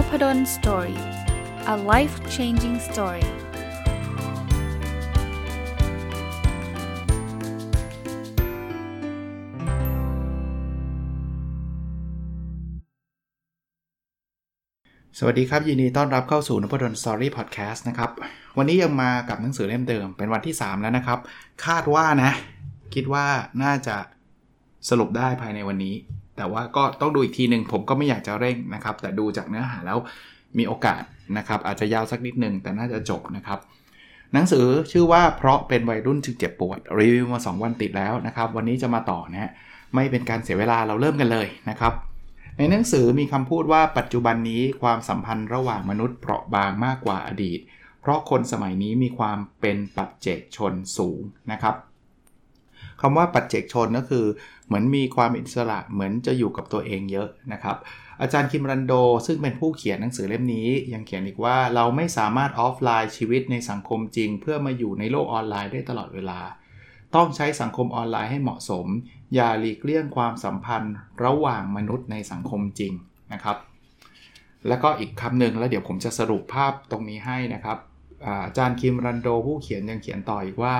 Nopadon Story. A life-changing story.สวัสดีครับยินดีต้อนรับเข้าสู่ Nopadon Story Podcast นะครับวันนี้ยังมากับหนังสือเล่มเดิมเป็นวันที่3แล้วนะครับคาดว่านะคิดว่าน่าจะสรุปได้ภายในวันนี้แต่ว่าก็ต้องดูอีกทีนึงผมก็ไม่อยากจะเร่งนะครับแต่ดูจากเนื้อหาแล้วมีโอกาสนะครับอาจจะยาวสักนิดนึงแต่น่าจะจบนะครับหนังสือชื่อว่าเพราะเป็นวัยรุ่นจึงเจ็บปวดรีวิวมา2วันติดแล้วนะครับวันนี้จะมาต่อนะฮะไม่เป็นการเสียเวลาเราเริ่มกันเลยนะครับในหนังสือมีคำพูดว่าปัจจุบันนี้ความสัมพันธ์ระหว่างมนุษย์เปราะบางมากกว่าอดีตเพราะคนสมัยนี้มีความเป็นปัจเจกชนสูงนะครับคำว่าปัจเจกชนก็คือเหมือนมีความอิสระเหมือนจะอยู่กับตัวเองเยอะนะครับอาจารย์คิมรันโดซึ่งเป็นผู้เขียนหนังสือเล่มนี้ยังเขียนอีกว่าเราไม่สามารถออฟไลน์ชีวิตในสังคมจริงเพื่อมาอยู่ในโลกออนไลน์ได้ตลอดเวลาต้องใช้สังคมออนไลน์ให้เหมาะสมอย่าหลีกเลี่ยงความสัมพันธ์ระหว่างมนุษย์ในสังคมจริงนะครับแล้วก็อีกคำหนึ่งแล้วเดี๋ยวผมจะสรุปภาพตรงนี้ให้นะครับอาจารย์คิมรันโดผู้เขียนยังเขียนต่ออีกว่า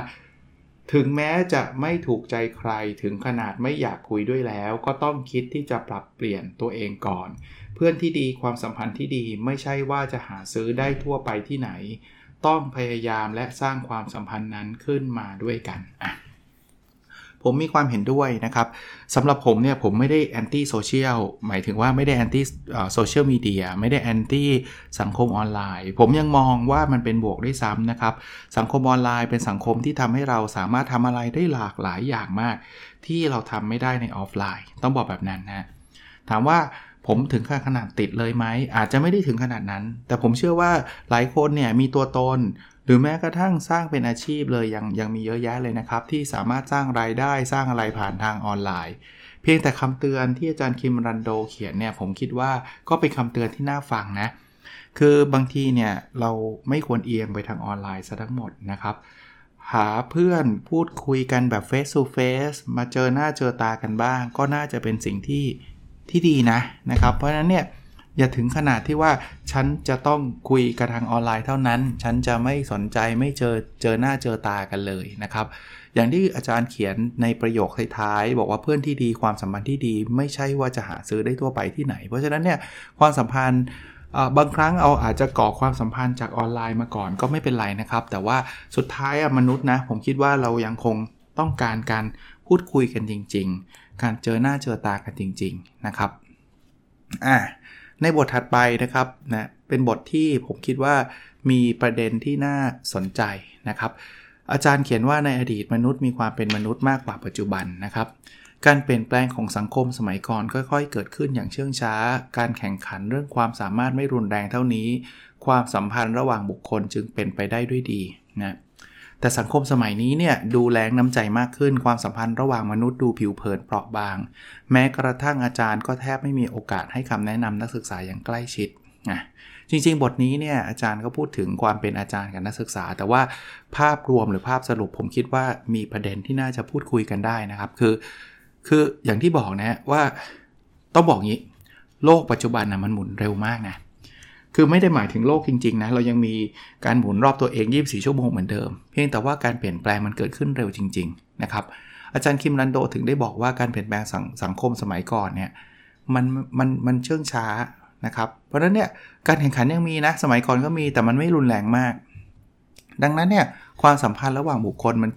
ถึงแม้จะไม่ถูกใจใครถึงขนาดไม่อยากคุยด้วยแล้วก็ต้องคิดที่จะปรับเปลี่ยนตัวเองก่อนเพื่อนที่ดีความสัมพันธ์ที่ดีไม่ใช่ว่าจะหาซื้อได้ทั่วไปที่ไหนต้องพยายามและสร้างความสัมพันธ์นั้นขึ้นมาด้วยกันผมมีความเห็นด้วยนะครับสำหรับผมเนี่ยผมไม่ได้แอนตี้โซเชียลหมายถึงว่าไม่ได้แอนตี้โซเชียลมีเดียไม่ได้แอนตี้สังคมออนไลน์ผมยังมองว่ามันเป็นบวกด้วยซ้ำนะครับสังคมออนไลน์เป็นสังคมที่ทำให้เราสามารถทำอะไรได้หลากหลายอย่างมากที่เราทำไม่ได้ในออฟไลน์ต้องบอกแบบนั้นนะถามว่าผมถึงขนาดติดเลยไหมอาจจะไม่ได้ถึงขนาดนั้นแต่ผมเชื่อว่าหลายคนเนี่ยมีตัวตนหรือแม้กระทั่งสร้างเป็นอาชีพเลยยังมีเยอะแยะเลยนะครับที่สามารถสร้างรายได้สร้างอะไรผ่านทางออนไลน์เพียงแต่คำเตือนที่อาจารย์คิมรันโดเขียนเนี่ยผมคิดว่าก็เป็นคำเตือนที่น่าฟังนะคือบางทีเนี่ยเราไม่ควรเอียงไปทางออนไลน์ซะทั้งหมดนะครับหาเพื่อนพูดคุยกันแบบเฟซทูเฟซมาเจอหน้าเจอตากันบ้างก็น่าจะเป็นสิ่งที่ดีนะครับเพราะฉะนั้นเนี่ยอย่าถึงขนาดที่ว่าฉันจะต้องคุยกันทางออนไลน์เท่านั้นฉันจะไม่สนใจไม่เจอหน้าเจอตากันเลยนะครับอย่างที่อาจารย์เขียนในประโยคท้ายๆบอกว่าเพื่อนที่ดีความสัมพันธ์ที่ดีไม่ใช่ว่าจะหาซื้อได้ทั่วไปที่ไหนเพราะฉะนั้นเนี่ยความสัมพันธ์บางครั้งเอาอาจจะก่อความสัมพันธ์จากออนไลน์มาก่อนก็ไม่เป็นไรนะครับแต่ว่าสุดท้ายมนุษย์นะผมคิดว่าเรายังคงต้องการการพูดคุยกันจริงๆการเจอหน้าเจอตากันจริงๆนะครับในบทถัดไปนะครับนะเป็นบทที่ผมคิดว่ามีประเด็นที่น่าสนใจนะครับอาจารย์เขียนว่าในอดีตมนุษย์มีความเป็นมนุษย์มากกว่าปัจจุบันนะครับการเปลี่ยนแปลงของสังคมสมัยก่อนค่อยๆเกิดขึ้นอย่างเชื่องช้าการแข่งขันเรื่องความสามารถไม่รุนแรงเท่านี้ความสัมพันธ์ระหว่างบุคคลจึงเป็นไปได้ด้วยดีนะแต่สังคมสมัยนี้เนี่ยดูแรงน้ำใจมากขึ้นความสัมพันธ์ระหว่างมนุษย์ดูผิวเผินเปราะบางแม้กระทั่งอาจารย์ก็แทบไม่มีโอกาสให้คำแนะนำนักศึกษาอย่างใกล้ชิดนะจริงๆบทนี้เนี่ยอาจารย์ก็พูดถึงความเป็นอาจารย์กับนักศึกษาแต่ว่าภาพรวมหรือภาพสรุปผมคิดว่ามีประเด็นที่น่าจะพูดคุยกันได้นะครับคืออย่างที่บอกนะว่าต้องบอกงี้โลกปัจจุบันนะมันหมุนเร็วมากนะคือไม่ได้หมายถึงโลกจริงๆนะเรายังมีการหมุนรอบตัวเอง24ชั่วโมงเหมือนเดิมเพียงแต่ว่าการเปลี่ยนแปลงมันเกิดขึ้นเร็วจริงๆนะครับอาจารย์คิมรันโดถึงได้บอกว่าการเปลี่ยนแปลงสังคมสมัยก่อนเนี่ยมันเชื่องช้านะครับเพราะฉะนั้นเนี่ยการแข่งขันยังมีนะสมัยก่อนก็มีแต่มันไม่รุนแรงมากดังนั้นเนี่ยความสัมพันธ์ระหว่างบุคคลมั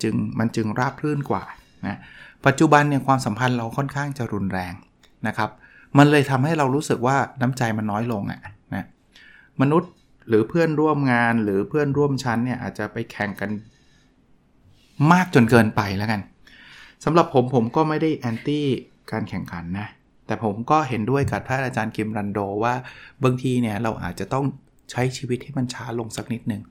นจึงราบรื่นกว่านะปัจจุบันเนี่ยความสัมพันธ์เราค่อนข้างจะรุนแรงนะครับมันเลยทำให้เรารู้สึกว่าน้ำใจมันน้อยลงอะนะมนุษย์หรือเพื่อนร่วมงานหรือเพื่อนร่วมชั้นเนี่ยอาจจะไปแข่งกันมากจนเกินไปแล้วกันสำหรับผมก็ไม่ได้แอนตี้การแข่งขันนะแต่ผมก็เห็นด้วยกับท่านอาจารย์คิมรันโดว่าบางทีเนี่ยเราอาจจะต้องใช้ชีวิตให้มันช้าลงสักนิดนึง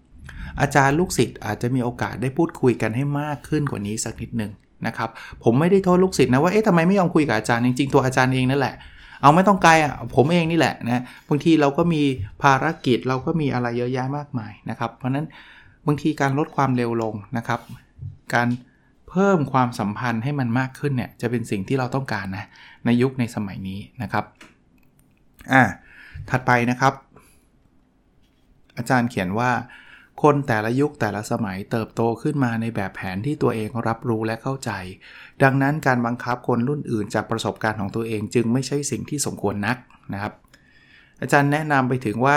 อาจารย์ลูกศิษย์อาจจะมีโอกาสได้พูดคุยกันให้มากขึ้นกว่านี้สักนิดนึงนะครับผมไม่ได้โทษลูกศิษย์นะว่าเอ๊ะทำไมไม่ยอมคุยกับอาจารย์จริงๆตัวอาจารย์เองนั่นแหละเอาไม่ต้องไกลอ่ะผมเองนี่แหละนะบางทีเราก็มีภารกิจเราก็มีอะไรเยอะแยะมากมายนะครับเพราะนั้นบางทีการลดความเร็วลงนะครับการเพิ่มความสัมพันธ์ให้มันมากขึ้นเนี่ยจะเป็นสิ่งที่เราต้องการนะในยุคในสมัยนี้นะครับถัดไปนะครับ อาจารย์เขียนว่าคนแต่ละยุคแต่ละสมัยเติบโตขึ้นมาในแบบแผนที่ตัวเองรับรู้และเข้าใจดังนั้นการบังคับคนรุ่นอื่นจากประสบการณ์ของตัวเองจึงไม่ใช่สิ่งที่สมควรนักนะครับอาจารย์แนะนำไปถึงว่า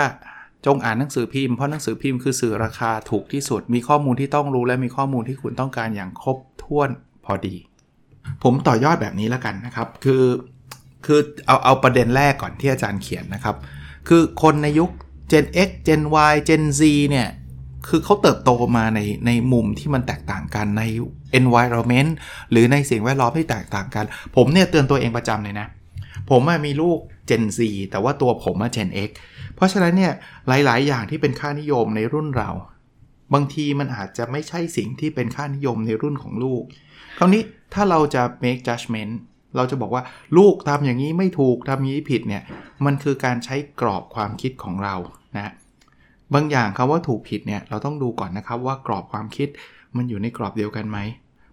จงอ่านหนังสือพิมพ์เพราะหนังสือพิมพ์คือสื่อราคาถูกที่สุดมีข้อมูลที่ต้องรู้และมีข้อมูลที่คุณต้องการอย่างครบถ้วนพอดีผมต่อยอดแบบนี้แล้วกันนะครับคือเอาประเด็นแรกก่อนที่อาจารย์เขียนนะครับคือคนในยุค Gen X Gen Y Gen Z เนี่ยคือเขาเติบโตมาในมุมที่มันแตกต่างกันใน environment หรือในสิ่งแวดล้อมที่แตกต่างกันผมเนี่ยเตือนตัวเองประจำเลยนะผมมีลูก Gen Z แต่ว่าตัวผมGen X เพราะฉะนั้นเนี่ยหลายๆอย่างที่เป็นค่านิยมในรุ่นเราบางทีมันอาจจะไม่ใช่สิ่งที่เป็นค่านิยมในรุ่นของลูกคราวนี้ถ้าเราจะ make judgment เราจะบอกว่าลูกทำอย่างนี้ไม่ถูกทำอย่างนี้ผิดเนี่ยมันคือการใช้กรอบความคิดของเรานะบางอย่างคำว่าถูกผิดเนี่ยเราต้องดูก่อนนะครับว่ากรอบความคิดมันอยู่ในกรอบเดียวกันไหม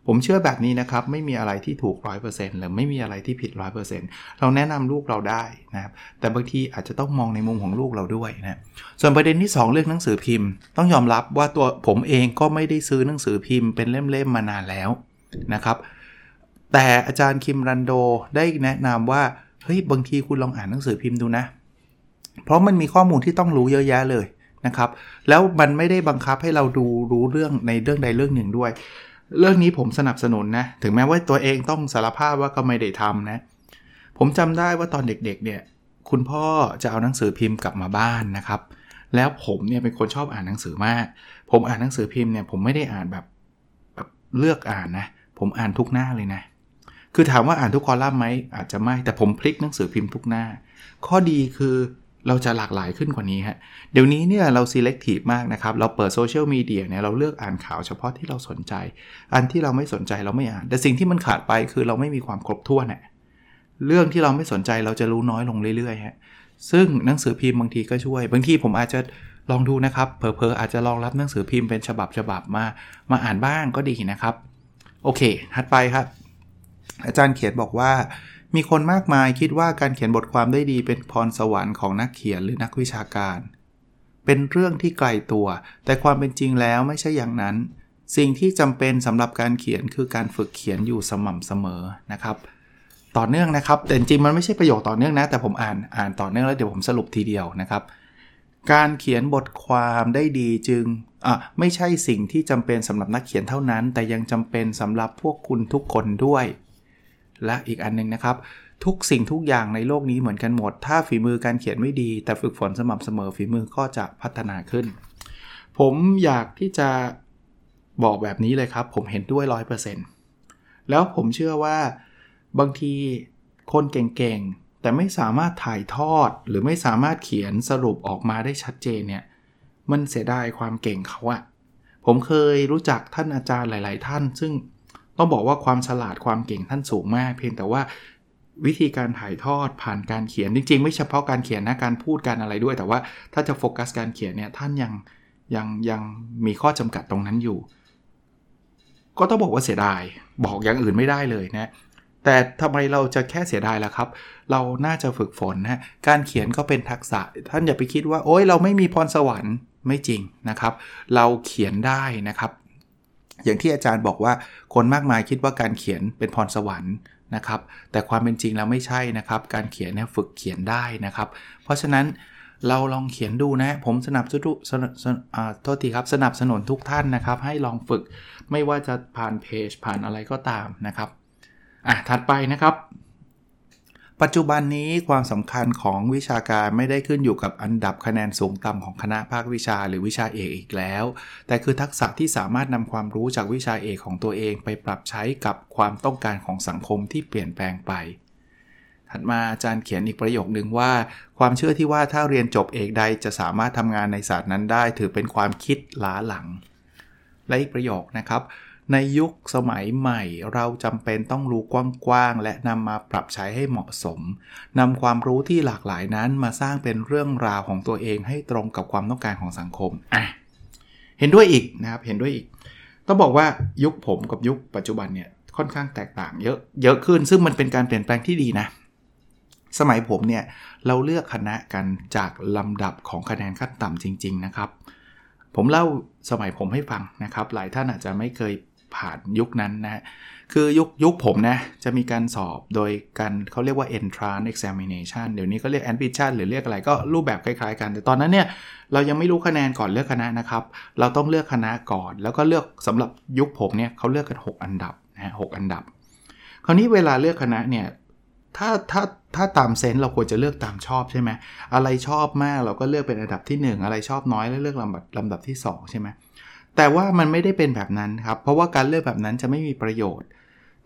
ผมเชื่อแบบนี้นะครับไม่มีอะไรที่ถูก 100% หรือไม่มีอะไรที่ผิด 100% เราแนะนำลูกเราได้นะครับแต่บางทีอาจจะต้องมองในมุมของลูกเราด้วยนะส่วนประเด็นที่2เรื่องหนังสือพิมพ์ต้องยอมรับว่าตัวผมเองก็ไม่ได้ซื้อหนังสือพิมพ์เป็นเล่มๆมานานแล้วนะครับแต่อาจารย์คิมรันโดได้แนะนำว่าเฮ้ยบางทีคุณลองอ่านหนังสือพิมพ์ดูนะเพราะมันมีข้อมูลที่ต้องรู้เยอะแยะเลยนะครับแล้วมันไม่ได้บังคับให้เรารู้เรื่องในเรื่องใดเรื่องหนึ่งด้วยเรื่องนี้ผมสนับสนุนนะถึงแม้ว่าตัวเองต้องสารภาพว่าก็ไม่ได้ทำนะผมจำได้ว่าตอนเด็กๆเนี่ยคุณพ่อจะเอาหนังสือพิมพ์กลับมาบ้านนะครับแล้วผมเนี่ยเป็นคนชอบอ่านหนังสือมากผมอ่านหนังสือพิมพ์เนี่ยผมไม่ได้อ่านแบบเลือกอ่านนะผมอ่านทุกหน้าเลยนะคือถามว่าอ่านทุกคอลัมน์ไหมอาจจะไม่แต่ผมพลิกหนังสือพิมพ์ทุกหน้าข้อดีคือเราจะหลากหลายขึ้นกว่านี้ฮะเดี๋ยวนี้เนี่ยเรา selective มากนะครับเราเปิดโซเชียลมีเดียเนี่ยเราเลือกอ่านข่าวเฉพาะที่เราสนใจอันที่เราไม่สนใจเราไม่อ่านแต่สิ่งที่มันขาดไปคือเราไม่มีความครบถ้วนน่ะเรื่องที่เราไม่สนใจเราจะรู้น้อยลงเรื่อยๆฮะซึ่งหนังสือพิมพ์บางทีก็ช่วยบางทีผมอาจจะลองดูนะครับเผลอๆอาจจะลองรับหนังสือพิมพ์เป็นฉบับมาอ่านบ้างก็ดีนะครับโอเคถัดไปครับอาจารย์เขียนบอกว่ามีคนมากมายคิดว่าการเขียนบทความได้ดีเป็นพรสวรรค์ของนักเขียนหรือนักวิชาการเป็นเรื่องที่ไกลตัวแต่ความเป็นจริงแล้วไม่ใช่อย่างนั้นสิ่งที่จำเป็นสำหรับการเขียนคือการฝึกเขียนอยู่สม่ำเสมอนะครับต่อเนื่องนะครับแต่จริงมันไม่ใช่ประโยคต่อเนื่องนะแต่ผมอ่านต่อเนื่องแล้วเดี๋ยวผมสรุปทีเดียวนะครับการเขียนบทความได้ดีจึงไม่ใช่สิ่งที่จำเป็นสำหรับนักเขียนเท่านั้นแต่ยังจำเป็นสำหรับพวกคุณทุกคนด้วยและอีกอันนึงนะครับทุกสิ่งทุกอย่างในโลกนี้เหมือนกันหมดถ้าฝีมือการเขียนไม่ดีแต่ฝึกฝนสม่ำเสมอฝีมือก็จะพัฒนาขึ้นผมอยากที่จะบอกแบบนี้เลยครับผมเห็นด้วย 100% แล้วผมเชื่อว่าบางทีคนเก่งๆแต่ไม่สามารถถ่ายทอดหรือไม่สามารถเขียนสรุปออกมาได้ชัดเจนเนี่ยมันเสียดายความเก่งเขาอะผมเคยรู้จักท่านอาจารย์หลายๆท่านซึ่งต้องบอกว่าความฉลาดความเก่งท่านสูงมากเพียงแต่ว่าวิธีการถ่ายทอดผ่านการเขียนจริงๆไม่เฉพาะการเขียนนะการพูดการอะไรด้วยแต่ว่าถ้าจะโฟกัสการเขียนเนี่ยท่านยังมีข้อจำกัดตรงนั้นอยู่ก็ต้องบอกว่าเสียดายบอกอย่างอื่นไม่ได้เลยนะแต่ทำไมเราจะแค่เสียดายล่ะครับเราน่าจะฝึกฝนนะการเขียนก็เป็นทักษะท่านอย่าไปคิดว่าโอ๊ยเราไม่มีพรสวรรค์ไม่จริงนะครับเราเขียนได้นะครับอย่างที่อาจารย์บอกว่าคนมากมายคิดว่าการเขียนเป็นพรสวรรค์นะครับแต่ความเป็นจริงแล้วไม่ใช่นะครับการเขียนเนี่ยฝึกเขียนได้นะครับเพราะฉะนั้นเราลองเขียนดูนะผมสนับสนุนทุกท่านนะครับให้ลองฝึกไม่ว่าจะผ่านเพจผ่านอะไรก็ตามนะครับถัดไปนะครับปัจจุบันนี้ความสำคัญของวิชาการไม่ได้ขึ้นอยู่กับอันดับคะแนนสูงต่ำของคณะภาควิชาหรือวิชาเอกอีกแล้วแต่คือทักษะที่สามารถนำความรู้จากวิชาเอกของตัวเองไปปรับใช้กับความต้องการของสังคมที่เปลี่ยนแปลงไปถัดมาอาจารย์เขียนอีกประโยคนึงว่าความเชื่อที่ว่าถ้าเรียนจบเอกใดจะสามารถทำงานในศาสตร์นั้นได้ถือเป็นความคิดล้าหลังและอีกประโยคนะครับในยุคสมัยใหม่เราจำเป็นต้องรู้กว้างๆและนำมาปรับใช้ให้เหมาะสมนำความรู้ที่หลากหลายนั้นมาสร้างเป็นเรื่องราวของตัวเองให้ตรงกับความต้องการของสังคมเห็นด้วยอีกนะครับเห็นด้วยอีกต้องบอกว่ายุคผมกับยุคปัจจุบันเนี่ยค่อนข้างแตกต่างเยอะขึ้นซึ่งมันเป็นการเปลี่ยนแปลงที่ดีนะ สมัยผมเนี่ยเราเลือกคณะกันจากลำดับของคะแนนขั้นต่ำจริงๆนะครับผมเล่าสมัยผมให้ฟังนะครับหลายท่านอาจจะไม่เคยผ่านยุคนั้นนะคือยุคผมนะจะมีการสอบโดยการเขาเรียกว่า entrance examination เดี๋ยวนี้ก็เรียก admission หรือเรียกอะไรก็รูปแบบคล้ายๆกันแต่ตอนนั้นเนี่ยเรายังไม่รู้คะแนนก่อนเลือกคณะนะครับเราต้องเลือกคณะก่อนแล้วก็เลือกสำหรับยุคผมเนี่ยเขาเลือกกัน6อันดับนะ6อันดับคราวนี้เวลาเลือกคณะเนี่ยถ้าตามเซนส์เราควรจะเลือกตามชอบใช่ไหมอะไรชอบมากเราก็เลือกเป็นอันดับที่1อะไรชอบน้อยแล้วเลือกลำดับที่2ใช่ไหมแต่ว่ามันไม่ได้เป็นแบบนั้นครับเพราะว่าการเลือกแบบนั้นจะไม่มีประโยชน์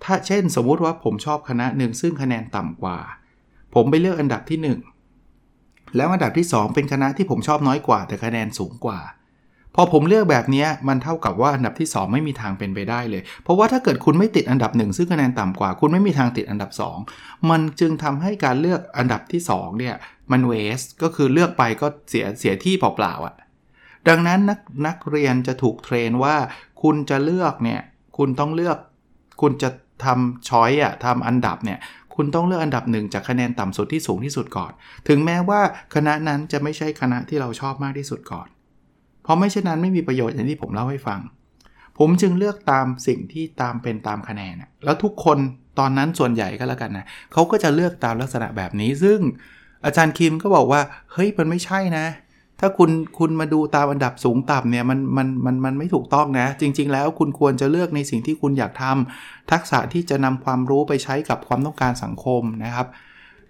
ถ้าเช่นสมมุติว่าผมชอบคณะหนึ่งซึ่งคะแนนต่ำกว่าผมไปเลือกอันดับที่1แล้วอันดับที่2เป็นคณะที่ผมชอบน้อยกว่าแต่คะแนนสูงกว่าพอผมเลือกแบบนี้มันเท่ากับว่าอันดับที่2ไม่มีทางเป็นไปได้เลยเพราะว่าถ้าเกิดคุณไม่ติดอันดับ1ซึ่งคะแนนต่ำกว่าคุณไม่มีทางติดอันดับ2มันจึงทำให้การเลือกอันดับที่2เนี่ยมันเวสก็คือเลือกไปก็เสียที่เปล่าๆอ่ะดังนั้นนักเรียนจะถูกเทรนว่าคุณจะเลือกเนี่ยคุณต้องเลือกคุณจะทำช้อยอ่ะทำอันดับเนี่ยคุณต้องเลือกอันดับ1จากคะแนนต่ำสุดที่สูงที่สุดก่อนถึงแม้ว่าคณะนั้นจะไม่ใช่คณะที่เราชอบมากที่สุดก่อนเพราะไม่เช่นนั้นไม่มีประโยชน์อย่างที่ผมเล่าให้ฟังผมจึงเลือกตามสิ่งที่ตามเป็นตามคะแนนแล้วทุกคนตอนนั้นส่วนใหญ่ก็แล้วกันนะเขาก็จะเลือกตามลักษณะแบบนี้ซึ่งอาจารย์คิมก็บอกว่าเฮ้ยมันไม่ใช่นะถ้าคุณมาดูตามอันดับสูงต่ำเนี่ยมันไม่ถูกต้องนะจริงๆแล้วคุณควรจะเลือกในสิ่งที่คุณอยากทำทักษะที่จะนำความรู้ไปใช้กับความต้องการสังคมนะครับ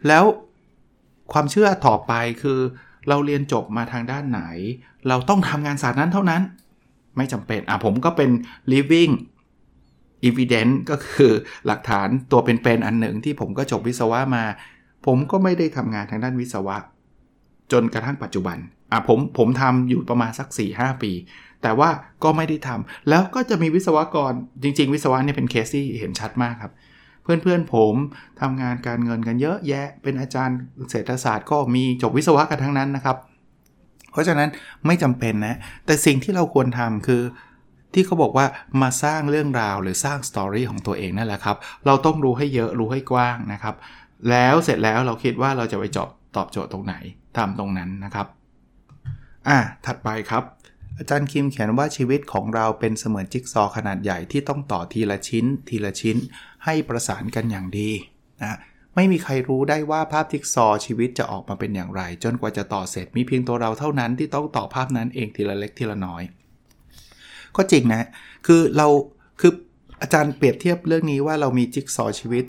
แล้วความเชื่อต่อไปคือเราเรียนจบมาทางด้านไหนเราต้องทำงานศาสตร์นั้นเท่านั้นไม่จำเป็นผมก็เป็น living evidence ก็คือหลักฐานตัวเป็นๆอันหนึ่งที่ผมก็จบวิศวะมาผมก็ไม่ได้ทำงานทางด้านวิศวะจนกระทั่งปัจจุบันผมทำอยู่ประมาณสัก 4-5 ปีแต่ว่าก็ไม่ได้ทำแล้วก็จะมีวิศวกรจริงๆวิศวะเนี่ยเป็นเคสที่เห็นชัดมากครับเพื่อนๆผมทำงานการเงินกันเยอะแยะเป็นอาจารย์เศรษฐศาสตร์ก็มีจบวิศวะกันทั้งนั้นนะครับเพราะฉะนั้นไม่จำเป็นนะแต่สิ่งที่เราควรทำคือที่เขาบอกว่ามาสร้างเรื่องราวหรือสร้างสตอรี่ของตัวเองนั่นแหละครับเราต้องรู้ให้เยอะรู้ให้กว้างนะครับแล้วเสร็จแล้วเราคิดว่าเราจะไปตอบโจทย์ตรงไหนทำตรงนั้นนะครับถัดไปครับอาจารย์คิมเขียนว่าชีวิตของเราเป็นเสมือนจิ๊กซอว์ขนาดใหญ่ที่ต้องต่อทีละชิ้นทีละชิ้นให้ประสานกันอย่างดีนะไม่มีใครรู้ได้ว่าภาพจิ๊กซอว์ชีวิตจะออกมาเป็นอย่างไรจนกว่าจะต่อเสร็จมีเพียงตัวเราเท่านั้นที่ต้องต่อภาพนั้นเองทีละเล็กทีละน้อยก็จริงนะคืออาจารย์เปรียบเทียบเรื่องนี้ว่าเรามีจิ๊กซอว์ชีวิต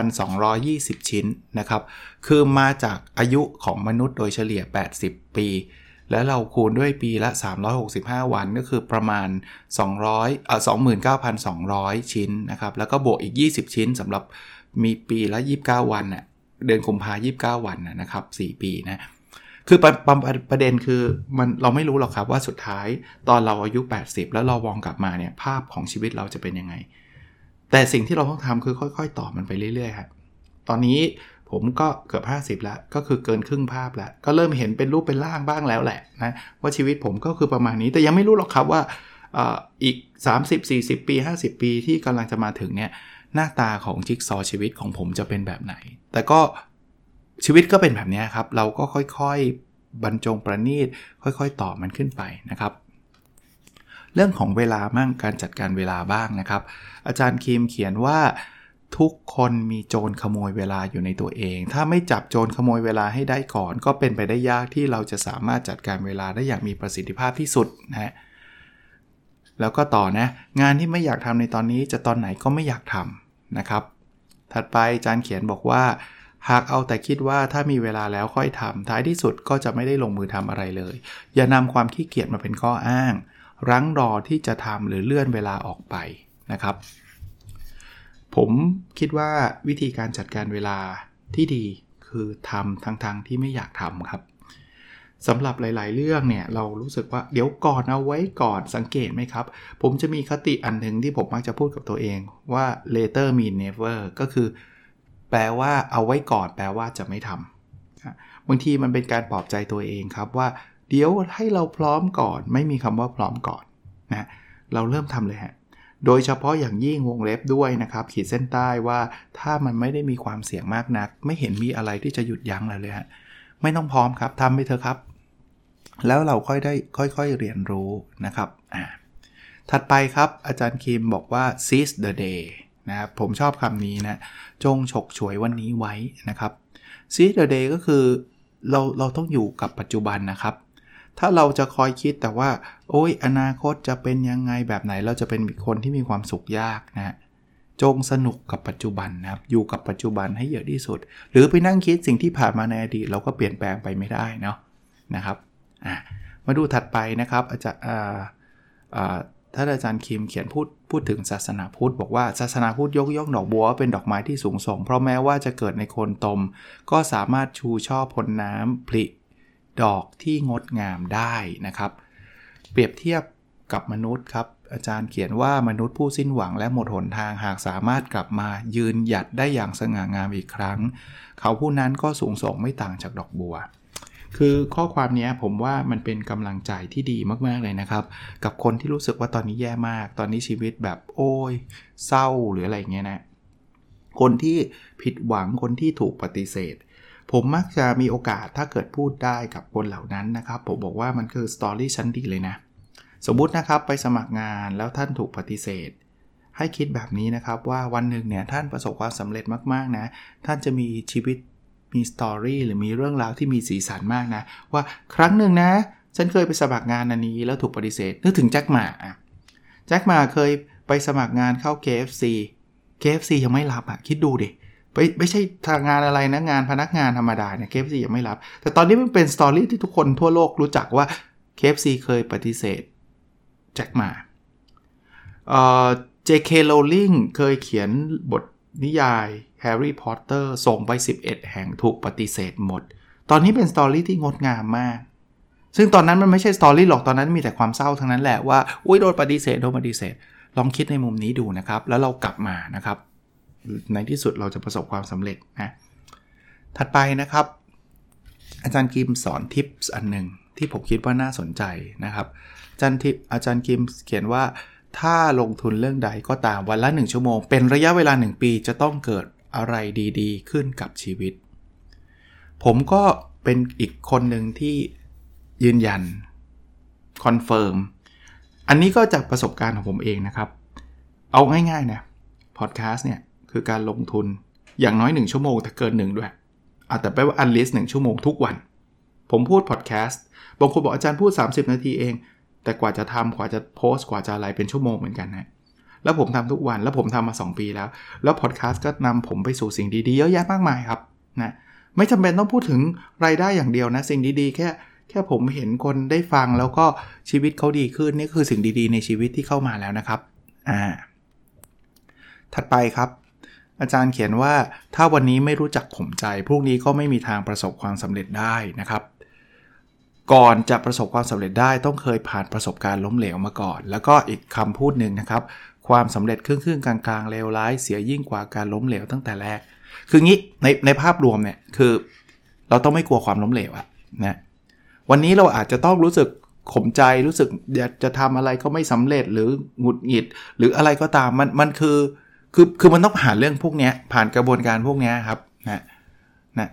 29,220 ชิ้นนะครับคือมาจากอายุของมนุษย์โดยเฉลี่ย80ปีแล้วเราคูณด้วยปีละ365วันก็คือประมาณ 29,200 ชิ้นนะครับแล้วก็บวกอีก20ชิ้นสำหรับมีปีละ29วันน่ะเดือนกุมภาพันธ์29วันน่ะนะครับ4ปีนะคือประเด็นคือมันเราไม่รู้หรอกครับว่าสุดท้ายตอนเราอายุ80แล้วเรามองกลับมาเนี่ยภาพของชีวิตเราจะเป็นยังไงแต่สิ่งที่เราต้องทำคือค่อยๆต่อมันไปเรื่อยๆครับตอนนี้ผมก็เกือบ50แล้วก็คือเกินครึ่งภาพแล้วก็เริ่มเห็นเป็นรูปเป็นร่างบ้างแล้วแหละนะว่าชีวิตผมก็คือประมาณนี้แต่ยังไม่รู้หรอกครับว่าอีก30 40ปี50ปีที่กำลังจะมาถึงเนี่ยหน้าตาของจิ๊กซอว์ชีวิตของผมจะเป็นแบบไหนแต่ก็ชีวิตก็เป็นแบบนี้ครับเราก็ค่อยๆบรรจงประณีตค่อยๆต่อมันขึ้นไปนะครับเรื่องของเวลามั่งการจัดการเวลาบ้างนะครับอาจารย์คิมเขียนว่าทุกคนมีโจรขโมยเวลาอยู่ในตัวเองถ้าไม่จับโจรขโมยเวลาให้ได้ก่อนก็เป็นไปได้ยากที่เราจะสามารถจัดการเวลาได้อย่างมีประสิทธิภาพที่สุดนะแล้วก็ต่อนะงานที่ไม่อยากทำในตอนนี้จะตอนไหนก็ไม่อยากทำนะครับถัดไปอาจารย์เขียนบอกว่าหากเอาแต่คิดว่าถ้ามีเวลาแล้วค่อยทำท้ายที่สุดก็จะไม่ได้ลงมือทำอะไรเลยอย่านำความขี้เกียจมาเป็นข้ออ้างรั้งรอที่จะทำหรือเลื่อนเวลาออกไปนะครับผมคิดว่าวิธีการจัดการเวลาที่ดีคือทำทั้งๆที่ไม่อยากทำครับสำหรับหลายๆเรื่องเนี่ยเรารู้สึกว่าเดี๋ยวก่อนเอาไว้ก่อนสังเกตไหมครับผมจะมีคติอันหนึ่งที่ผมมักจะพูดกับตัวเองว่า later means never ก็คือแปลว่าเอาไว้ก่อนแปลว่าจะไม่ทำบางทีมันเป็นการปลอบใจตัวเองครับว่าเดี๋ยวให้เราพร้อมก่อนไม่มีคำว่าพร้อมก่อนนะเราเริ่มทำเลยฮะ โดยเฉพาะอย่างยิ่งวงเล็บด้วยนะครับขีดเส้นใต้ว่าถ้ามันไม่ได้มีความเสี่ยงมากนักไม่เห็นมีอะไรที่จะหยุดยั้งเลยฮะไม่ต้องพร้อมครับทำไปเถอะครับแล้วเราค่อยได้ค่อยๆเรียนรู้นะครับถัดไปครับอาจารย์คิมบอกว่า seize the day นะครับผมชอบคำนี้นะจงฉกฉวยวันนี้ไว้นะครับ seize the day ก็คือเราต้องอยู่กับปัจจุบันนะครับถ้าเราจะคอยคิดแต่ว่าโอ้ยอนาคตจะเป็นยังไงแบบไหนเราจะเป็นคนที่มีความสุขยากนะจงสนุกกับปัจจุบันนะครับอยู่กับปัจจุบันให้เยอะที่สุดหรือไปนั่งคิดสิ่งที่ผ่านมาในอดีตเราก็เปลี่ยนแปลงไปไม่ได้เนาะนะครับมาดูถัดไปนะครับอาจารย์ท่านอาจารย์คิมเขียนพูดถึงศาสนาพุทธบอกว่าศาสนาพุทธยกย่องดอกบัวเป็นดอกไม้ที่สูงส่งเพราะแม้ว่าจะเกิดในโคนตมก็สามารถชูช่อผลน้ำผลิดอกที่งดงามได้นะครับเปรียบเทียบกับมนุษย์ครับอาจารย์เขียนว่ามนุษย์ผู้สิ้นหวังและหมดหนทางหากสามารถกลับมายืนหยัดได้อย่างสง่างามอีกครั้งเขาผู้นั้นก็สูงส่งไม่ต่างจากดอกบัวคือข้อความนี้ผมว่ามันเป็นกำลังใจที่ดีมากๆเลยนะครับกับคนที่รู้สึกว่าตอนนี้แย่มากตอนนี้ชีวิตแบบโอ้ยเศร้าหรืออะไรอย่างเงี้ยนะคนที่ผิดหวังคนที่ถูกปฏิเสธผมมักจะมีโอกาสถ้าเกิดพูดได้กับคนเหล่านั้นนะครับผมบอกว่ามันคือสตอรี่ชั้นดีเลยนะสมมุตินะครับไปสมัครงานแล้วท่านถูกปฏิเสธให้คิดแบบนี้นะครับว่าวันหนึ่งเนี่ยท่านประสบความสำเร็จมากๆนะท่านจะมีชีวิตมีสตอรี่หรือมีเรื่องราวที่มีสีสันมากนะว่าครั้งหนึ่งนะฉันเคยไปสมัครงานอันนี้แล้วถูกปฏิเสธนึกถึงแจ็คหม่าเคยไปสมัครงานเข้า KFC ยังไม่รับอ่ะคิดดูดิไม่ใช่งานอะไรนะงานพนักงานธรรมดาเนี่ย KFC ยังไม่รับแต่ตอนนี้มันเป็นสตอรี่ที่ทุกคนทั่วโลกรู้จักว่า KFC เคยปฏิเสธแจ็คหม่าJK Rowling เคยเขียนบทนิยายแฮร์รี่พอตเตอร์ส่งไป11แห่งถูกปฏิเสธหมดตอนนี้เป็นสตอรี่ที่งดงามมากซึ่งตอนนั้นมันไม่ใช่สตอรี่หรอกตอนนั้นมีแต่ความเศร้าทั้งนั้นแหละว่าอุ๊ยโดนปฏิเสธลองคิดในมุมนี้ดูนะครับแล้วเรากลับมานะครับในที่สุดเราจะประสบความสำเร็จนะถัดไปนะครับอาจารย์กิมสอนทิปส์อันนึงที่ผมคิดว่าน่าสนใจนะครับอาจารย์กิมเขียนว่าถ้าลงทุนเรื่องใดก็ตามวันละ1ชั่วโมงเป็นระยะเวลา1ปีจะต้องเกิดอะไรดีๆขึ้นกับชีวิตผมก็เป็นอีกคนหนึ่งที่ยืนยันคอนเฟิร์มอันนี้ก็จากประสบการณ์ของผมเองนะครับเอาง่ายๆนะพอดแคสต์เนี่ยคือการลงทุนอย่างน้อย1ชั่วโมงแต่เกิน1ด้วยแต่แปลว่าอันลิสต์1ชั่วโมงทุกวันผมพูดพอดแคสต์บางคนบอกอาจารย์พูด30นาทีเองแต่กว่าจะทำกว่าจะโพสต์กว่าจะอะไรเป็นชั่วโมงเหมือนกันนะแล้วผมทำทุกวันแล้วผมทำมา2ปีแล้วพอดแคสต์ก็นำผมไปสู่สิ่งดีๆเยอะแยะมากมายครับนะไม่จำเป็นต้องพูดถึงรายได้อย่างเดียวนะสิ่งดีๆแค่ผมเห็นคนได้ฟังแล้วก็ชีวิตเขาดีขึ้นนี่คือสิ่งดีๆในชีวิตที่เข้ามาแล้วนะครับถัดไปครับอาจารย์เขียนว่าถ้าวันนี้ไม่รู้จักข่มใจพรุ่งนี้ก็ไม่มีทางประสบความสำเร็จได้นะครับก่อนจะประสบความสำเร็จได้ต้องเคยผ่านประสบการณ์ล้มเหลวมาก่อนแล้วก็อีกคำพูดหนึ่งนะครับความสำเร็จครึ่งๆกลางๆเลวร้ายเสียยิ่งกว่าการล้มเหลวตั้งแต่แรกคืองี้ในภาพรวมเนี่ยคือเราต้องไม่กลัวความล้มเหลวอะนะวันนี้เราอาจจะต้องรู้สึกข่มใจรู้สึกอยากจะทำอะไรก็ไม่สำเร็จหรือหงุดหงิดหรืออะไรก็ตามมันคือมันต้องผ่านเรื่องพวกนี้ผ่านกระบวนการพวกนี้ครับนะ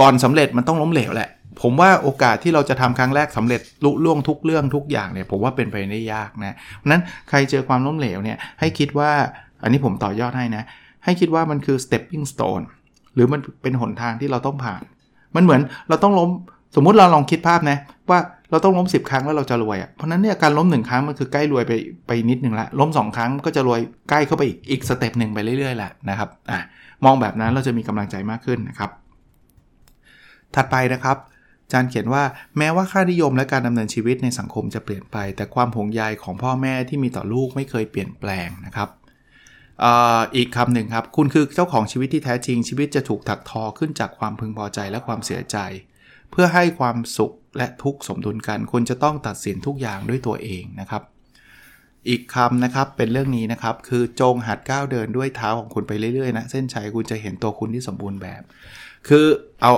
ก่อนสำเร็จมันต้องล้มเหลวแหละผมว่าโอกาสที่เราจะทำครั้งแรกสำเร็จลุล่วงทุกเรื่องทุกอย่างเนี่ยผมว่าเป็นไปได้ยากนะเพราะนั้นใครเจอความล้มเหลวเนี่ยให้คิดว่าอันนี้ผมต่อยอดให้นะให้คิดว่ามันคือ stepping stone หรือมันเป็นหนทางที่เราต้องผ่านมันเหมือนเราต้องล้มสมมุติเราลองคิดภาพนะว่าเราต้องล้ม10ครั้งแล้วเราจะรวยอ่ะเพราะนั้นเนี่ยการล้ม1ครั้งมันคือใกล้รวยไปนิดนึงละล้ม2ครั้งก็จะรวยใกล้เข้าไปอีกสเต็ปนึงไปเรื่อยๆแหละนะครับมองแบบนั้นเราจะมีกำลังใจมากขึ้นนะครับถัดไปนะครับอาจารย์เขียนว่าแม้ว่าค่านิยมและการดำเนินชีวิตในสังคมจะเปลี่ยนไปแต่ความห่วงใยของพ่อแม่ที่มีต่อลูกไม่เคยเปลี่ยนแปลงนะครับ อีกคำหนึ่งครับคุณคือเจ้าของชีวิตที่แท้จริงชีวิตจะถูกถักทอขึ้นจากความพึงพอใจและความเสียใจเพื่อให้ความสุขและทุกข์สมดุลกันคุณจะต้องตัดสินทุกอย่างด้วยตัวเองนะครับอีกคำนะครับเป็นเรื่องนี้นะครับคือจงหัดก้าวเดินด้วยเท้าของคุณไปเรื่อยๆนะเส้นชัยคุณจะเห็นตัวคุณที่สมบูรณ์แบบคือ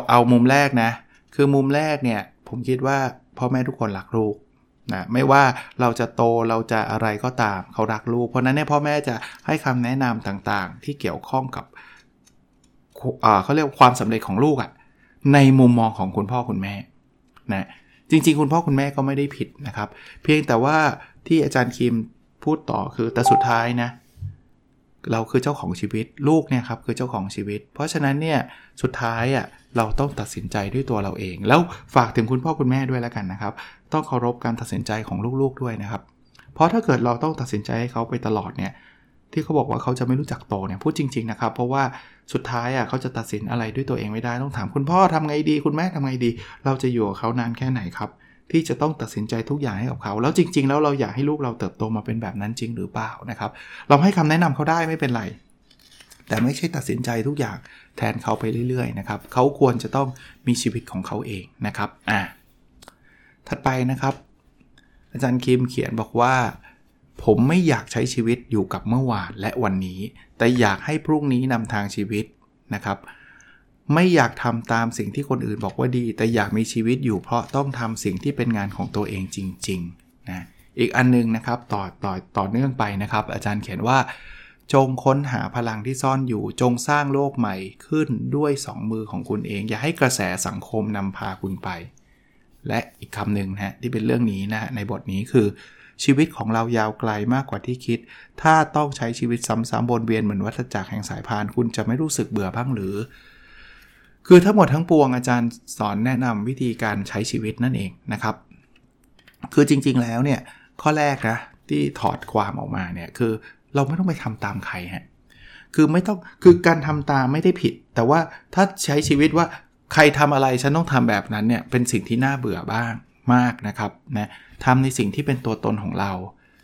เอามุมแรกนะคือมุมแรกเนี่ยผมคิดว่าพ่อแม่ทุกคนรักลูก นะไม่ว่าเราจะโตเราจะอะไรก็ตามเขารักลูกเพราะนั้นเนี่ยพ่อแม่จะให้คำแนะนำต่างๆที่เกี่ยวข้องกับเขาเรียกความสำเร็จของลูกอ่ะในมุมมองของคุณพ่อคุณแม่นะจริงๆคุณพ่อคุณแม่ก็ไม่ได้ผิดนะครับเพียงแต่ว่าที่อาจารย์คิมพูดต่อคือแต่สุดท้ายนะเราคือเจ้าของชีวิตลูกเนี่ยครับคือเจ้าของชีวิตเพราะฉะนั้นเนี่ยสุดท้ายอ่ะเราต้องตัดสินใจด้วยตัวเราเองแล้วฝากถึงคุณพ่อคุณแม่ด้วยแล้วกันนะครับต้องเคารพการตัดสินใจของลูกๆด้วยนะครับเพราะถ้าเกิดเราต้องตัดสินใจให้เขาไปตลอดเนี่ยที่เขาบอกว่าเขาจะไม่รู้จักโตเนี่ยพูดจริงๆนะครับเพราะว่าสุดท้ายอ่ะเขาจะตัดสินอะไรด้วยตัวเองไม่ได้ต้องถามคุณพ่อทำไงดีคุณแม่ทำไงดีเราจะอยู่กับเขานานแค่ไหนครับที่จะต้องตัดสินใจทุกอย่างให้กับเขาแล้วจริงๆแล้วเราอยากให้ลูกเราเติบโตมาเป็นแบบนั้นจริงหรือเปล่านะครับเราให้คำแนะนำเขาได้ไม่เป็นไรแต่ไม่ใช่ตัดสินใจทุกอย่างแทนเขาไปเรื่อยๆนะครับเขาควรจะต้องมีชีวิตของเขาเองนะครับถัดไปนะครับอาจารย์คิมเขียนบอกว่าผมไม่อยากใช้ชีวิตอยู่กับเมื่อวานและวันนี้แต่อยากให้พรุ่งนี้นำทางชีวิตนะครับไม่อยากทำตามสิ่งที่คนอื่นบอกว่าดีแต่อยากมีชีวิตอยู่เพราะต้องทำสิ่งที่เป็นงานของตัวเองจริงๆนะอีกอันนึงนะครับต่อเนื่องไปนะครับอาจารย์เขียนว่าจงค้นหาพลังที่ซ่อนอยู่จงสร้างโลกใหม่ขึ้นด้วย2มือของคุณเองอย่าให้กระแสสังคมนำพาคุณไปและอีกคำหนึ่งนะที่เป็นเรื่องนี้นะในบทนี้คือชีวิตของเรายาวไกลมากกว่าที่คิดถ้าต้องใช้ชีวิตซ้ำๆวนเวียนเหมือนวัฏจักรแห่งสายพานคุณจะไม่รู้สึกเบื่อบ้างหรือคือทั้งหมดทั้งปวงอาจารย์สอนแนะนำวิธีการใช้ชีวิตนั่นเองนะครับคือจริงๆแล้วเนี่ยข้อแรกนะที่ถอดความออกมาเนี่ยคือเราไม่ต้องไปทำตามใครฮะคือไม่ต้องคือการทำตามไม่ได้ผิดแต่ว่าถ้าใช้ชีวิตว่าใครทำอะไรฉันต้องทำแบบนั้นเนี่ยเป็นสิ่งที่น่าเบื่อบ้างมากนะครับนะทำในสิ่งที่เป็นตัวตนของเรา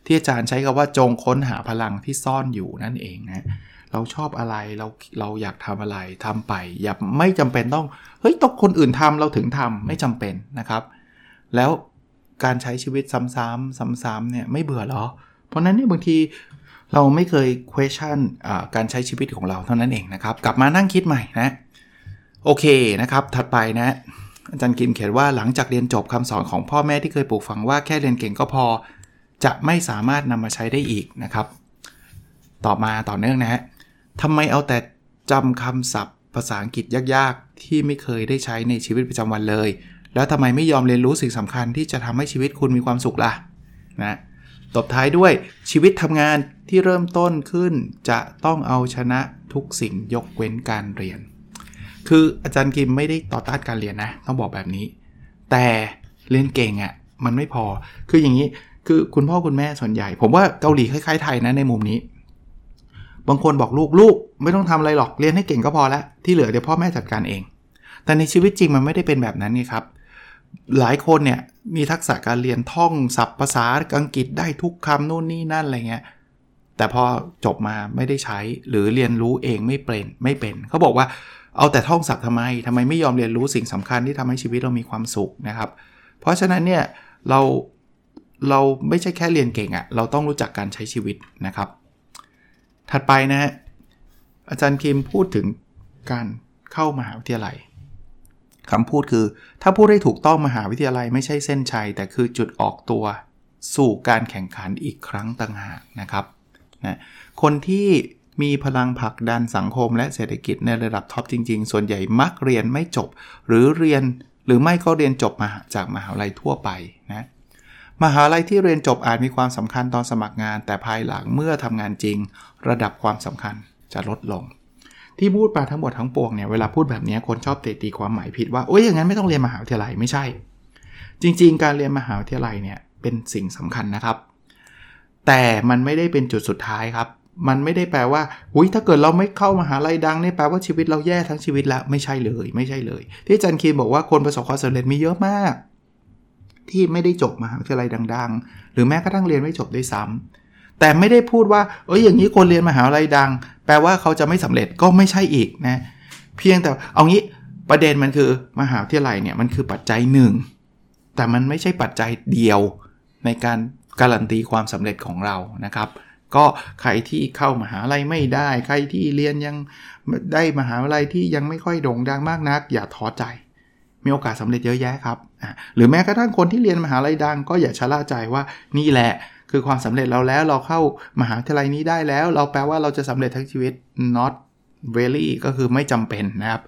ที่อาจารย์ใช้คำว่าจงค้นหาพลังที่ซ่อนอยู่นั่นเองนะเราชอบอะไรเราอยากทำอะไรทำไปอย่าไม่จำเป็นต้องต้องคนอื่นทำเราถึงทำไม่จำเป็นนะครับแล้วการใช้ชีวิตซ้ำๆเนี่ยไม่เบื่อหรอเพราะนั้นเนี่ยบางทีเราไม่เคย question การใช้ชีวิตของเราเท่านั้นเองนะครับกลับมานั่งคิดใหม่นะโอเคนะครับถัดไปนะอาจารย์กิมเขียนว่าหลังจากเรียนจบคำสอนของพ่อแม่ที่เคยปลูกฝังว่าแค่เรียนเก่งก็พอจะไม่สามารถนำมาใช้ได้อีกนะครับต่อมาต่อเนื่องนะฮะทำไมเอาแต่จำคำศัพท์ภาษาอังกฤษยากๆที่ไม่เคยได้ใช้ในชีวิตประจำวันเลยแล้วทำไมไม่ยอมเรียนรู้สิ่งสำคัญที่จะทำให้ชีวิตคุณมีความสุขล่ะนะตบท้ายด้วยชีวิตทำงานที่เริ่มต้นขึ้นจะต้องเอาชนะทุกสิ่งยกเว้นการเรียนคืออาจารย์กิมไม่ได้ต่อต้านการเรียนนะต้องบอกแบบนี้แต่เรียนเก่งอ่ะมันไม่พอคืออย่างนี้คือคุณพ่อคุณแม่ส่วนใหญ่ผมว่าเกาหลีคล้ายๆไทยนะในมุมนี้บางคนบอกลูกไม่ต้องทำอะไรหรอกเรียนให้เก่งก็พอแล้วที่เหลือเดี๋ยวพ่อแม่จัดการเองแต่ในชีวิตจริงมันไม่ได้เป็นแบบนั้นไงครับหลายคนเนี่ยมีทักษะการเรียนท่องศัพท์ภาษาอังกฤษได้ทุกคำนู่นนี่นั่นอะไรเงี้ยแต่พอจบมาไม่ได้ใช้หรือเรียนรู้เองไม่เป็นเขาบอกว่าเอาแต่ท่องศัพท์ทำไมไม่ยอมเรียนรู้สิ่งสำคัญที่ทำให้ชีวิตเรามีความสุขนะครับเพราะฉะนั้นเนี่ยเราไม่ใช่แค่เรียนเก่งอะเราต้องรู้จักการใช้ชีวิตนะครับถัดไปนะฮะอาจารย์คิมพูดถึงการเข้ามหาวิทยาลัยคำพูดคือถ้าพูดได้ถูกต้องมหาวิทยาลัยไม่ใช่เส้นชัยแต่คือจุดออกตัวสู่การแข่งขันอีกครั้งต่างหากนะครับนะคนที่มีพลังผลักดันสังคมและเศรษฐกิจในระดับท็อปจริงๆส่วนใหญ่มักเรียนไม่จบหรือไม่ก็เรียนจบมาจากมหาวิทยาลัยทั่วไปนะมหาวิทยาลัยที่เรียนจบอาจมีความสำคัญตอนสมัครงานแต่ภายหลังเมื่อทำงานจริงระดับความสำคัญจะลดลงที่พูดมาทั้งหมดทั้งปวงเนี่ยเวลาพูดแบบนี้คนชอบตีความหมายผิดว่าอย่างนั้นไม่ต้องเรียนมหาวิทยาลัยไม่ใช่จริงๆการเรียนมหาวิทยาลัยเนี่ยเป็นสิ่งสำคัญนะครับแต่มันไม่ได้เป็นจุดสุดท้ายครับมันไม่ได้แปลว่าถ้าเกิดเราไม่เข้ามหาวิทยาลัยดังนี่แปลว่าชีวิตเราแย่ทั้งชีวิตแล้วไม่ใช่เลยที่อาจารย์คิมบอกว่าคนประสบความสำเร็จมีเยอะมากที่ไม่ได้จบมหาวิทยาลัยดังๆหรือแม้กระทั่งเรียนไม่จบด้วยซ้ำแต่ไม่ได้พูดว่าอย่างนี้คนเรียนมหาวิทยาลัยดังแปลว่าเขาจะไม่สำเร็จก็ไม่ใช่อีกนะเพียงแต่เอางี้ประเด็นมันคือมหาวิทยาลัยเนี่ยมันคือปัจจัยหนึ่งแต่มันไม่ใช่ปัจจัยเดียวในการการันตีความสำเร็จของเรานะครับก็ใครที่เข้ามหาวิทยาลัยไม่ได้ใครที่เรียนยังได้มหาวิทยาลัยที่ยังไม่ค่อยโด่งดังมากนักอย่าท้อใจมีโอกาสสำเร็จเยอะแยะครับ หรือแม้กระทั่งคนที่เรียนมหาลัยดังก็อย่าชะล่าใจว่านี่แหละคือความสำเร็จเราแล้วเราเข้ามหาวิทยาลัยนี้ได้แล้วเราแปลว่าเราจะสำเร็จทั้งชีวิต not really ก็คือไม่จำเป็นนะครับ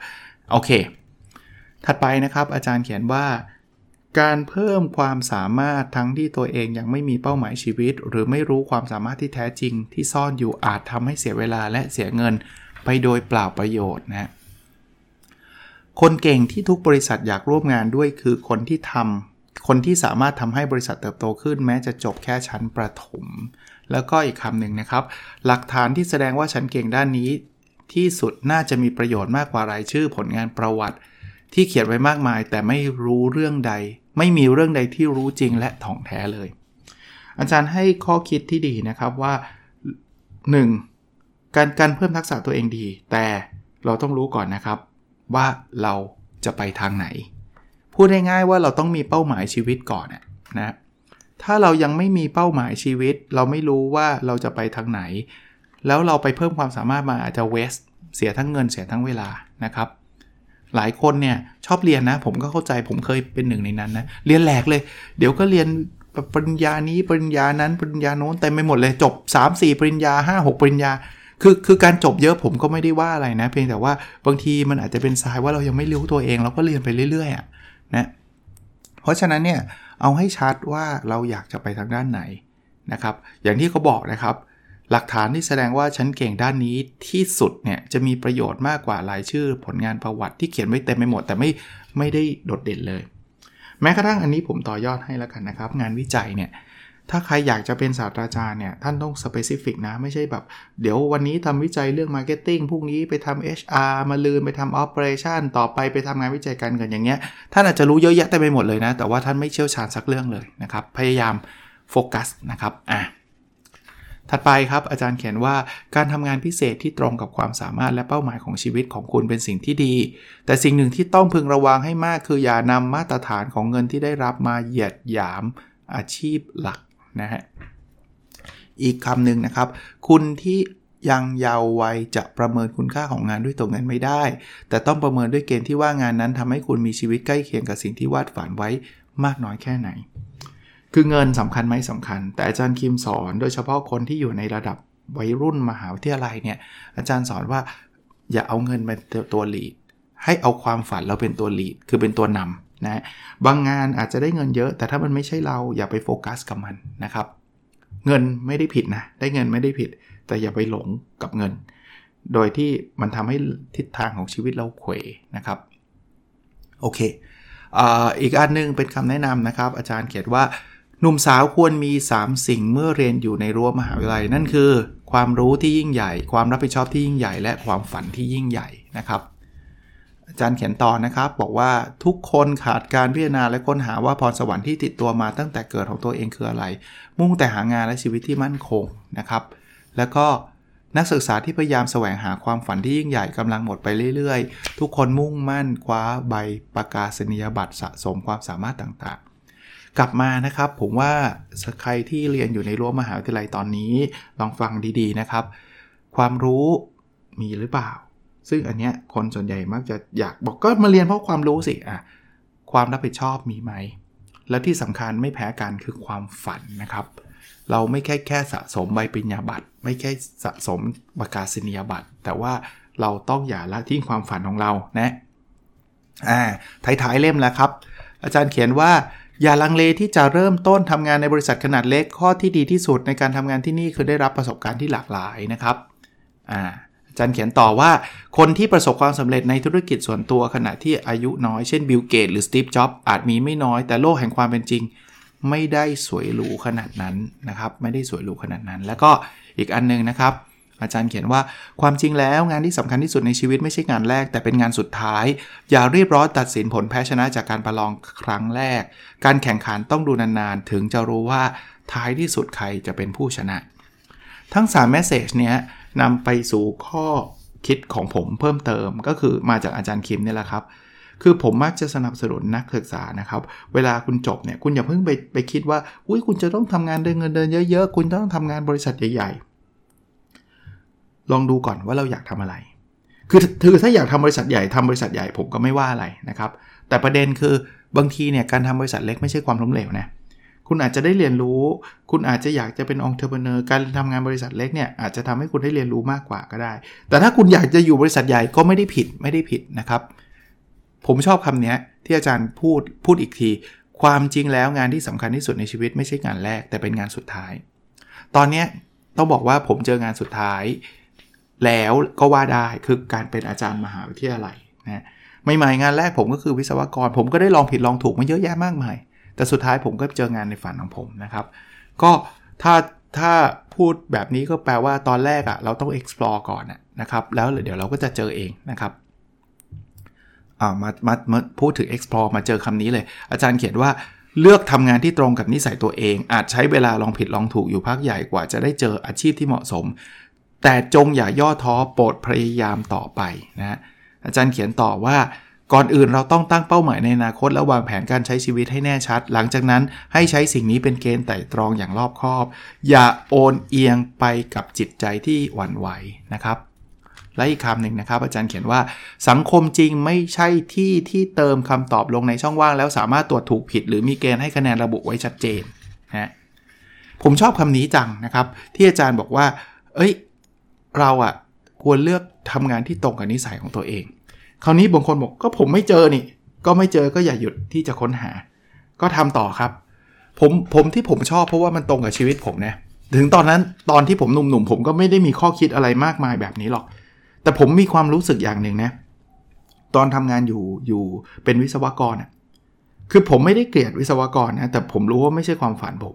โอเคถัดไปนะครับอาจารย์เขียนว่าการเพิ่มความสามารถทั้งที่ตัวเองยังไม่มีเป้าหมายชีวิตหรือไม่รู้ความสามารถที่แท้จริงที่ซ่อนอยู่อาจทำให้เสียเวลาและเสียเงินไปโดยเปล่าประโยชน์นะคนเก่งที่ทุกบริษัทอยากร่วมงานด้วยคือคนที่สามารถทำให้บริษัทเติบโตขึ้นแม้จะจบแค่ชั้นประถมแล้วก็อีกคำหนึ่งนะครับหลักฐานที่แสดงว่าฉันเก่งด้านนี้ที่สุดน่าจะมีประโยชน์มากกว่ารายชื่อผลงานประวัติที่เขียนไว้มากมายแต่ไม่มีเรื่องใดที่รู้จริงและถ่องแท้เลยอาจารย์ให้ข้อคิดที่ดีนะครับว่า 1. การเพิ่มทักษะตัวเองดีแต่เราต้องรู้ก่อนนะครับว่าเราจะไปทางไหนพูดง่ายๆว่าเราต้องมีเป้าหมายชีวิตก่อนนะถ้าเรายังไม่มีเป้าหมายชีวิตเราไม่รู้ว่าเราจะไปทางไหนแล้วเราไปเพิ่มความสามารถมาอาจจะwasteเสียทั้งเงินเสียทั้งเวลานะครับหลายคนเนี่ยชอบเรียนนะผมก็เข้าใจผมเคยเป็นหนึ่งในนั้นนะเรียนแหลกเลยเดี๋ยวก็เรียนปริญญานี้ปริญญานั้นปริญญาโน้นเต็มไปหมดเลยจบ 3-4 ปริญญา 5-6 ปริญญาคือการจบเยอะผมก็ไม่ได้ว่าอะไรนะเพียงแต่ว่าบางทีมันอาจจะเป็นทรายว่าเรายังไม่รู้ตัวเองเราก็เรียนไปเรื่อยๆนะเพราะฉะนั้นเนี่ยเอาให้ชัดว่าเราอยากจะไปทางด้านไหนนะครับอย่างที่เขาบอกนะครับหลักฐานที่แสดงว่าฉันเก่งด้านนี้ที่สุดเนี่ยจะมีประโยชน์มากกว่ารายชื่อผลงานประวัติที่เขียนไว้เต็มไปหมดแต่ไม่ได้โดดเด่นเลยแม้กระทั่งอันนี้ผมต่อยอดให้แล้วกันนะครับงานวิจัยเนี่ยถ้าใครอยากจะเป็นศาสตราจารย์เนี่ยท่านต้อง specific นะไม่ใช่แบบเดี๋ยววันนี้ทำวิจัยเรื่อง marketing พรุ่งนี้ไปทำ HR มาลืนไปทำ operation ต่อไปไปทำงานวิจัยการเงินอย่างเงี้ยท่านอาจจะรู้เยอะแยะเต็มไปหมดเลยนะแต่ว่าท่านไม่เชี่ยวชาญสักเรื่องเลยนะครับพยายามโฟกัสนะครับถัดไปครับอาจารย์เขียนว่าการทำงานพิเศษที่ตรงกับความสามารถและเป้าหมายของชีวิตของคุณเป็นสิ่งที่ดีแต่สิ่งหนึ่งที่ต้องพึงระวังให้มากคืออย่านำมาตรฐานของเงินที่ได้รับมาเหยียดหยามอาชีพหลักนะฮะอีกคำหนึ่งนะครับคุณที่ยังเยาว์วัยจะประเมินคุณค่าของงานด้วยตัวเงินไม่ได้แต่ต้องประเมินด้วยเกณฑ์ที่ว่างานนั้นทำให้คุณมีชีวิตใกล้เคียงกับสิ่งที่วาดฝันไว้มากน้อยแค่ไหนคือเงินสำคัญไหมสำคัญแต่อาจารย์คิมสอนโดยเฉพาะคนที่อยู่ในระดับวัยรุ่นมหาวิทยาลัยเนี่ยอาจารย์สอนว่าอย่าเอาเงินเป็นตัวลีดให้เอาความฝันเราเป็นตัวลีดคือเป็นตัวนำนะบางงานอาจจะได้เงินเยอะแต่ถ้ามันไม่ใช่เราอย่าไปโฟกัสกับมันนะครับเงินไม่ได้ผิดนะได้เงินไม่ได้ผิดแต่อย่าไปหลงกับเงินโดยที่มันทำให้ทิศทางของชีวิตเราเขวนะครับโอเค อีกอันนึงเป็นคำแนะนำนะครับอาจารย์เขียนว่าหนุ่มสาวควรมี3สิ่งเมื่อเรียนอยู่ในรั้วมหาวิทยาลัยนั่นคือความรู้ที่ยิ่งใหญ่ความรับผิดชอบที่ยิ่งใหญ่และความฝันที่ยิ่งใหญ่นะครับอาจารย์เขียนต่อนะครับบอกว่าทุกคนขาดการพิจารณาและค้นหาว่าพรสวรรค์ที่ติดตัวมาตั้งแต่เกิดของตัวเองคืออะไรมุ่งแต่หางานและชีวิตที่มั่นคงนะครับแล้วก็นักศึกษาที่พยายามแสวงหาความฝันที่ยิ่งใหญ่กำลังหมดไปเรื่อยๆทุกคนมุ่งมั่นคว้าใบประกาศนียบัตรสะสมความสามารถต่างๆกลับมานะครับผมว่าใครที่เรียนอยู่ในรั้วมหาวิทยาลัยตอนนี้ลองฟังดีๆนะครับความรู้มีหรือเปล่าซึ่งอันเนี้ยคนส่วนใหญ่มักจะอยากบอกก็มาเรียนเพราะความรู้สิความรับผิดชอบมีไหมและที่สำคัญไม่แพ้กันคือความฝันนะครับเราไม่แค่สะสมใบปริญญาบัตรไม่แค่สะสมประกาศนียบัตรแต่ว่าเราต้องอย่าละทิ้งความฝันของเรานะท้ายๆเล่มแล้วครับอาจารย์เขียนว่าอย่าลังเลที่จะเริ่มต้นทำงานในบริษัทขนาดเล็กข้อที่ดีที่สุดในการทำงานที่นี่คือได้รับประสบการณ์ที่หลากหลายนะครับอาจารย์เขียนต่อว่าคนที่ประสบความสำเร็จในธุรกิจส่วนตัวขณะที่อายุน้อยเช่นบิลเกตหรือสตีฟจ็อบส์อาจมีไม่น้อยแต่โลกแห่งความเป็นจริงไม่ได้สวยหรูขนาดนั้นนะครับไม่ได้สวยหรูขนาดนั้นแล้วก็อีกอันนึงนะครับอาจารย์เขียนว่าความจริงแล้วงานที่สำคัญที่สุดในชีวิตไม่ใช่งานแรกแต่เป็นงานสุดท้ายอย่ารีบร้อนตัดสินผลแพ้ชนะจากการประลองครั้งแรกการแข่งขันต้องดูนานๆถึงจะรู้ว่าท้ายที่สุดใครจะเป็นผู้ชนะทั้ง3เมสเสจเนี้ยนำไปสู่ข้อคิดของผมเพิ่มเติมก็คือมาจากอาจารย์คิมนี่แหละครับคือผมมักจะสนับสนุนนักศึกษานะครับเวลาคุณจบเนี่ยคุณอย่าเพิ่งไปคิดว่าอุ้ยคุณจะต้องทำงานได้เงินเดือนเยอะๆคุณต้องทำงานบริษัทใหญ่ๆลองดูก่อนว่าเราอยากทำอะไร คือถ้าอยากทำบริษัทใหญ่ทำบริษัทใหญ่ผมก็ไม่ว่าอะไรนะครับแต่ประเด็นคือบางทีเนี่ยการทำบริษัทเล็กไม่ใช่ความล้มเหลวนะคุณอาจจะได้เรียนรู้คุณอาจจะอยากจะเป็นentrepreneurการทำงานบริษัทเล็กเนี่ยอาจจะทำให้คุณได้เรียนรู้มากกว่าก็ได้แต่ถ้าคุณอยากจะอยู่บริษัทใหญ่ก็ไม่ได้ผิดนะครับผมชอบคำนี้ที่อาจารย์พูดอีกทีความจริงแล้วงานที่สำคัญที่สุดในชีวิตไม่ใช่งานแรกแต่เป็นงานสุดท้ายตอนนี้ต้องบอกว่าผมเจองานสุดท้ายแล้วก็ว่าได้คือการเป็นอาจารย์มหาวิทยาลัยนะใหม่ๆงานแรกผมก็คือวิศวกรผมก็ได้ลองผิดลองถูกมาเยอะแยะมากมายแต่สุดท้ายผมก็เจองานในฝันของผมนะครับก็ถ้าพูดแบบนี้ก็แปลว่าตอนแรกเราต้อง explore ก่อนนะครับแล้วเดี๋ยวเราก็จะเจอเองนะครับมาพูดถึง explore มาเจอคำนี้เลยอาจารย์เขียนว่าเลือกทำงานที่ตรงกับนิสัยตัวเองอาจใช้เวลาลองผิดลองถูกอยู่พักใหญ่กว่าจะได้เจออาชีพที่เหมาะสมแต่จงอย่าย่อท้อโปรดพยายามต่อไปนะอาจารย์เขียนต่อว่าก่อนอื่นเราต้องตั้งเป้าหมายในอนาคตและวางแผนการใช้ชีวิตให้แน่ชัดหลังจากนั้นให้ใช้สิ่งนี้เป็นเกณฑ์ไตร่ตรองอย่างรอบคอบอย่าโอนเอียงไปกับจิตใจที่หวั่นไหวนะครับและอีกคำหนึ่งนะครับอาจารย์เขียนว่าสังคมจริงไม่ใช่ที่ที่เติมคำตอบลงในช่องว่างแล้วสามารถตรวจถูกผิดหรือมีเกณฑ์ให้คะแนนระบุไว้ชัดเจนนะผมชอบคำนี้จังนะครับที่อาจารย์บอกว่าเราควรเลือกทำงานที่ตรงกับนิสัยของตัวเองคราวนี้บางคนบอกก็ผมไม่เจอนี่ก็ไม่เจอก็อย่าหยุดที่จะค้นหาก็ทำต่อครับผมที่ผมชอบเพราะว่ามันตรงกับชีวิตผมนะถึงตอนที่ผมหนุ่มๆผมก็ไม่ได้มีข้อคิดอะไรมากมายแบบนี้หรอกแต่ผมมีความรู้สึกอย่างหนึ่งนะตอนทำงานอยู่เป็นวิศวกรคือผมไม่ได้เกลียดวิศวกรนะแต่ผมรู้ว่าไม่ใช่ความฝันผม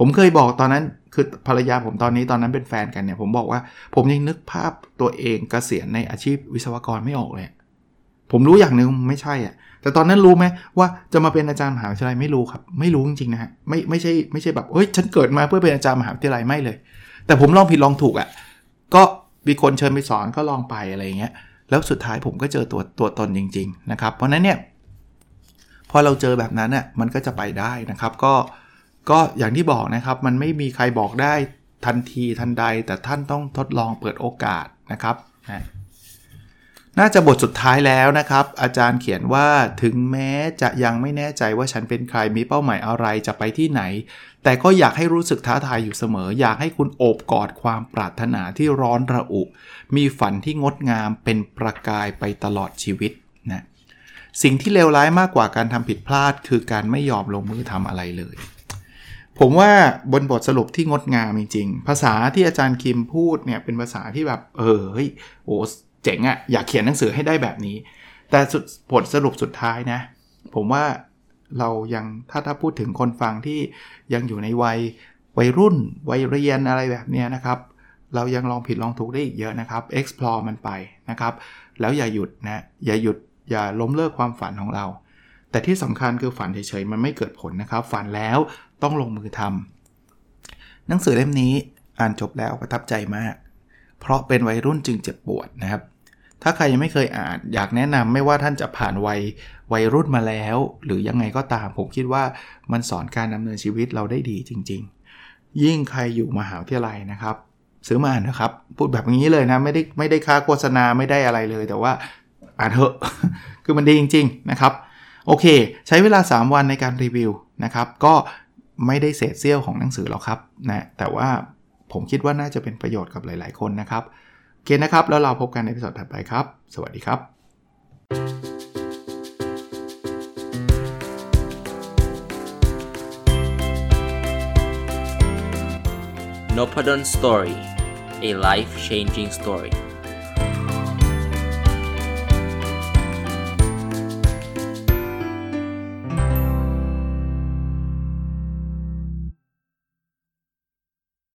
ผมเคยบอกตอนนั้นคือภรรยาผมตอนนั้นเป็นแฟนกันเนี่ยผมบอกว่าผมยังนึกภาพตัวเองเกษียณในอาชีพวิศวกรไม่ออกเลยผมรู้อย่างนึงไม่ใช่แต่ตอนนั้นรู้ไหมว่าจะมาเป็นอาจารย์มหาวิทยาลัยไม่รู้ครับไม่รู้จริงๆนะฮะไม่ใช่แบบฉันเกิดมาเพื่อเป็นอาจารย์มหาวิทยาลัยไม่เลยแต่ผมลองผิดลองถูกก็มีคนเชิญไปสอนก็ลองไปอะไรอย่างเงี้ยแล้วสุดท้ายผมก็เจอตัวตนจริงๆนะครับเพราะนั้นเนี่ยพอเราเจอแบบนั้นมันก็จะไปได้นะครับก็อย่างที่บอกนะครับมันไม่มีใครบอกได้ทันทีทันใดแต่ท่านต้องทดลองเปิดโอกาสนะครับน่าจะบทสุดท้ายแล้วนะครับอาจารย์เขียนว่าถึงแม้จะยังไม่แน่ใจว่าฉันเป็นใครมีเป้าหมายอะไรจะไปที่ไหนแต่ก็อยากให้รู้สึกท้าทายอยู่เสมออยากให้คุณโอบกอดความปรารถนาที่ร้อนระอุมีฝันที่งดงามเป็นประกายไปตลอดชีวิตนะสิ่งที่เลวร้ายมากกว่าการทำผิดพลาดคือการไม่ยอมลงมือทำอะไรเลยผมว่าบทสรุปที่งดงามจริงๆภาษาที่อาจารย์คิมพูดเนี่ยเป็นภาษาที่แบบโอ้เจ๋งอยากเขียนหนังสือให้ได้แบบนี้แต่บทสรุปสุดท้ายนะผมว่าเรายังถ้าพูดถึงคนฟังที่ยังอยู่ในวัยรุ่นวัยเรียนอะไรแบบนี้นะครับเรายังลองผิดลองถูกได้อีกเยอะนะครับ explore มันไปนะครับแล้วอย่าหยุดนะอย่าล้มเลิกความฝันของเราแต่ที่สำคัญคือฝันเฉยๆมันไม่เกิดผลนะครับฝันแล้วต้องลงมือทำหนังสือเล่มนี้อ่านจบแล้วประทับใจมากเพราะเป็นวัยรุ่นจึงเจ็บปวดนะครับถ้าใครยังไม่เคยอ่านอยากแนะนำไม่ว่าท่านจะผ่านวัยรุ่นมาแล้วหรือยังไงก็ตามผมคิดว่ามันสอนการดำเนินชีวิตเราได้ดีจริงๆยิ่งใครอยู่มหาวิทยาลัยนะครับซื้อมาอ่านนะครับพูดแบบนี้เลยนะไม่ได้ค่าโฆษณาไม่ได้อะไรเลยแต่ว่าอ่านเถอะ คือมันดีจริงๆนะครับโอเคใช้เวลา3วันในการรีวิวนะครับก็ไม่ได้เศษเสี้ยวของหนังสือหรอกครับนะแต่ว่าผมคิดว่าน่าจะเป็นประโยชน์กับหลายๆคนนะครับโอเคนะครับแล้วเราพบกันในตอนถัดไปครับสวัสดีครับNopadon Story a life changing story